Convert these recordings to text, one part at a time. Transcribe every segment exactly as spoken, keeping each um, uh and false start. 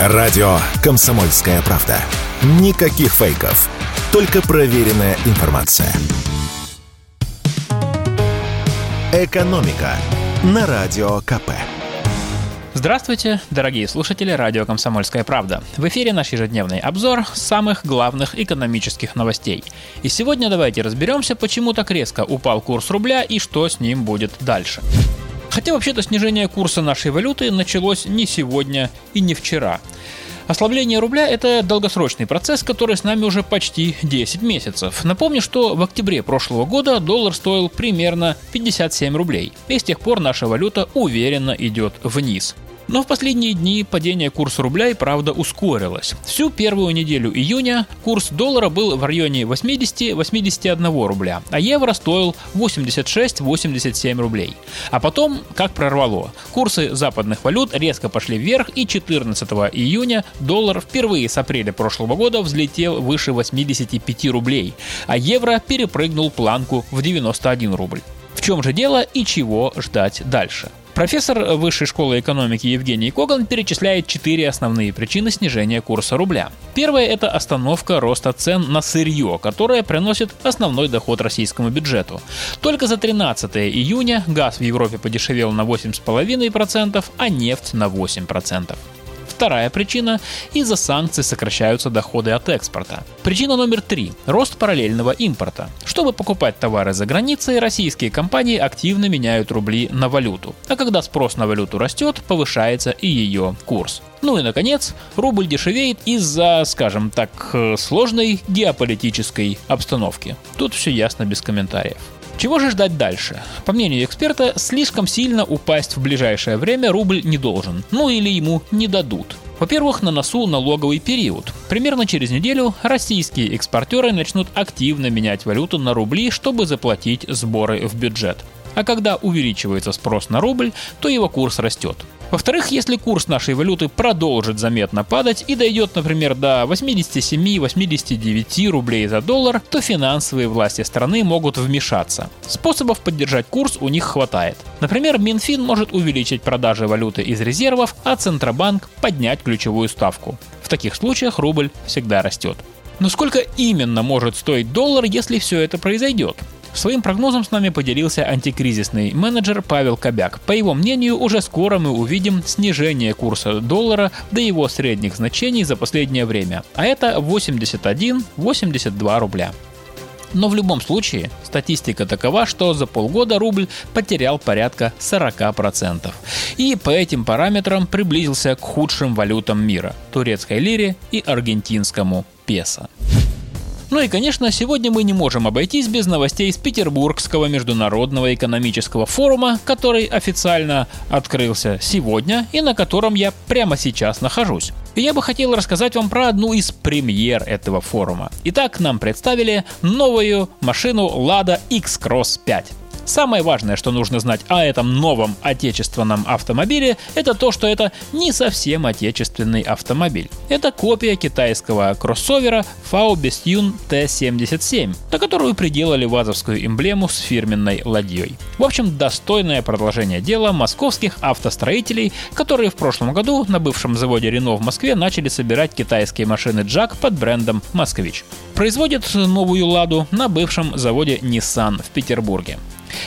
Радио «Комсомольская правда». Никаких фейков, только проверенная информация. «Экономика» на Радио КП. Здравствуйте, дорогие слушатели радио «Комсомольская правда». В эфире наш ежедневный обзор самых главных экономических новостей. И сегодня давайте разберемся, почему так резко упал курс рубля и что с ним будет дальше. Хотя вообще-то снижение курса нашей валюты началось не сегодня и не вчера. Ослабление рубля – это долгосрочный процесс, который с нами уже почти десять месяцев. Напомню, что в октябре прошлого года доллар стоил примерно пятьдесят семь рублей, и с тех пор наша валюта уверенно идет вниз. Но в последние дни падение курса рубля и правда ускорилось. Всю первую неделю июня курс доллара был в районе восемьдесят - восемьдесят один рубля, а евро стоил восемьдесят шесть - восемьдесят семь рублей. А потом, как прорвало, курсы западных валют резко пошли вверх, и четырнадцатого июня доллар впервые с апреля прошлого года взлетел выше восемьдесят пять рублей, а евро перепрыгнул планку в девяносто один рубль. В чем же дело и чего ждать дальше? Профессор Высшей школы экономики Евгений Коган перечисляет четыре основные причины снижения курса рубля. Первая – это остановка роста цен на сырье, которое приносит основной доход российскому бюджету. Только за тринадцатое июня газ в Европе подешевел на восемь целых пять десятых процента, а нефть на восемь процентов. Вторая причина – из-за санкций сокращаются доходы от экспорта. Причина номер три – рост параллельного импорта. Чтобы покупать товары за границей, российские компании активно меняют рубли на валюту. А когда спрос на валюту растет, повышается и ее курс. Ну и, наконец, рубль дешевеет из-за, скажем так, сложной геополитической обстановки. Тут все ясно без комментариев. Чего же ждать дальше? По мнению эксперта, слишком сильно упасть в ближайшее время рубль не должен, ну или ему не дадут. Во-первых, на носу налоговый период. Примерно через неделю российские экспортеры начнут активно менять валюту на рубли, чтобы заплатить сборы в бюджет. А когда увеличивается спрос на рубль, то его курс растет. Во-вторых, если курс нашей валюты продолжит заметно падать и дойдет, например, до восемьдесят семь - восемьдесят девять рублей за доллар, то финансовые власти страны могут вмешаться. Способов поддержать курс у них хватает. Например, Минфин может увеличить продажи валюты из резервов, а Центробанк поднять ключевую ставку. В таких случаях рубль всегда растет. Но сколько именно может стоить доллар, если все это произойдет? Своим прогнозом с нами поделился антикризисный менеджер Павел Кобяк. По его мнению, уже скоро мы увидим снижение курса доллара до его средних значений за последнее время, а это восемьдесят один - восемьдесят два рубля. Но в любом случае, статистика такова, что за полгода рубль потерял порядка сорок процентов. И по этим параметрам приблизился к худшим валютам мира – турецкой лире и аргентинскому песо. Ну и, конечно, сегодня мы не можем обойтись без новостей с Петербургского международного экономического форума, который официально открылся сегодня и на котором я прямо сейчас нахожусь. И я бы хотел рассказать вам про одну из премьер этого форума. Итак, нам представили новую машину Lada Икс Кросс пять. Самое важное, что нужно знать о этом новом отечественном автомобиле, это то, что это не совсем отечественный автомобиль. Это копия китайского кроссовера эф эй дабл ю Bestune тэ семьдесят семь, на которую приделали вазовскую эмблему с фирменной ладьей. В общем, достойное продолжение дела московских автостроителей, которые в прошлом году на бывшем заводе Renault в Москве начали собирать китайские машины джак под брендом «Москвич». Производят новую «Ладу» на бывшем заводе Nissan в Петербурге.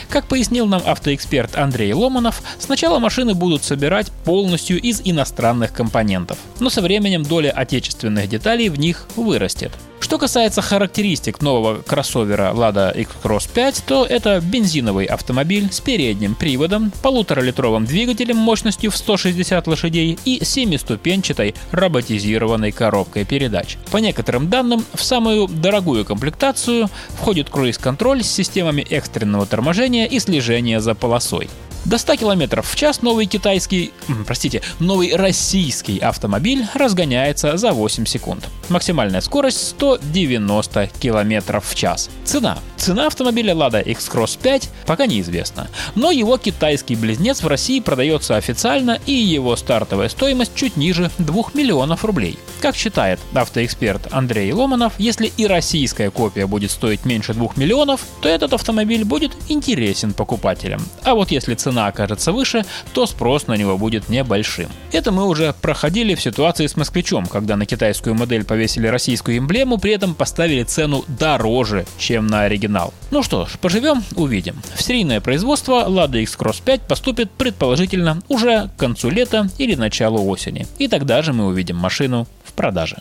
Как пояснил нам автоэксперт Андрей Ломанов, сначала машины будут собирать полностью из иностранных компонентов, но со временем доля отечественных деталей в них вырастет. Что касается характеристик нового кроссовера Lada Икс Кросс пять, то это бензиновый автомобиль с передним приводом, полуторалитровым двигателем мощностью в сто шестьдесят лошадей и семиступенчатой роботизированной коробкой передач. По некоторым данным, в самую дорогую комплектацию входит круиз-контроль с системами экстренного торможения и слежения за полосой. До ста километров в час новый китайский, простите, новый российский автомобиль разгоняется за восемь секунд. Максимальная скорость сто девяносто километров в час. Цена Цена автомобиля Lada X-Cross пять пока неизвестна, но его китайский близнец в России продается официально, и его стартовая стоимость чуть ниже двух миллионов рублей. Как считает автоэксперт Андрей Ломанов, если и российская копия будет стоить меньше двух миллионов, то этот автомобиль будет интересен покупателям. А вот если цена окажется выше, то спрос на него будет небольшим. Это мы уже проходили в ситуации с «Москвичом», когда на китайскую модель повесили российскую эмблему, при этом поставили цену дороже, чем на оригинал. Ну что ж, поживем, увидим. В серийное производство Lada X-Cross пять поступит предположительно уже к концу лета или началу осени. И тогда же мы увидим машину в продаже.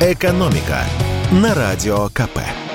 Экономика на радио КП.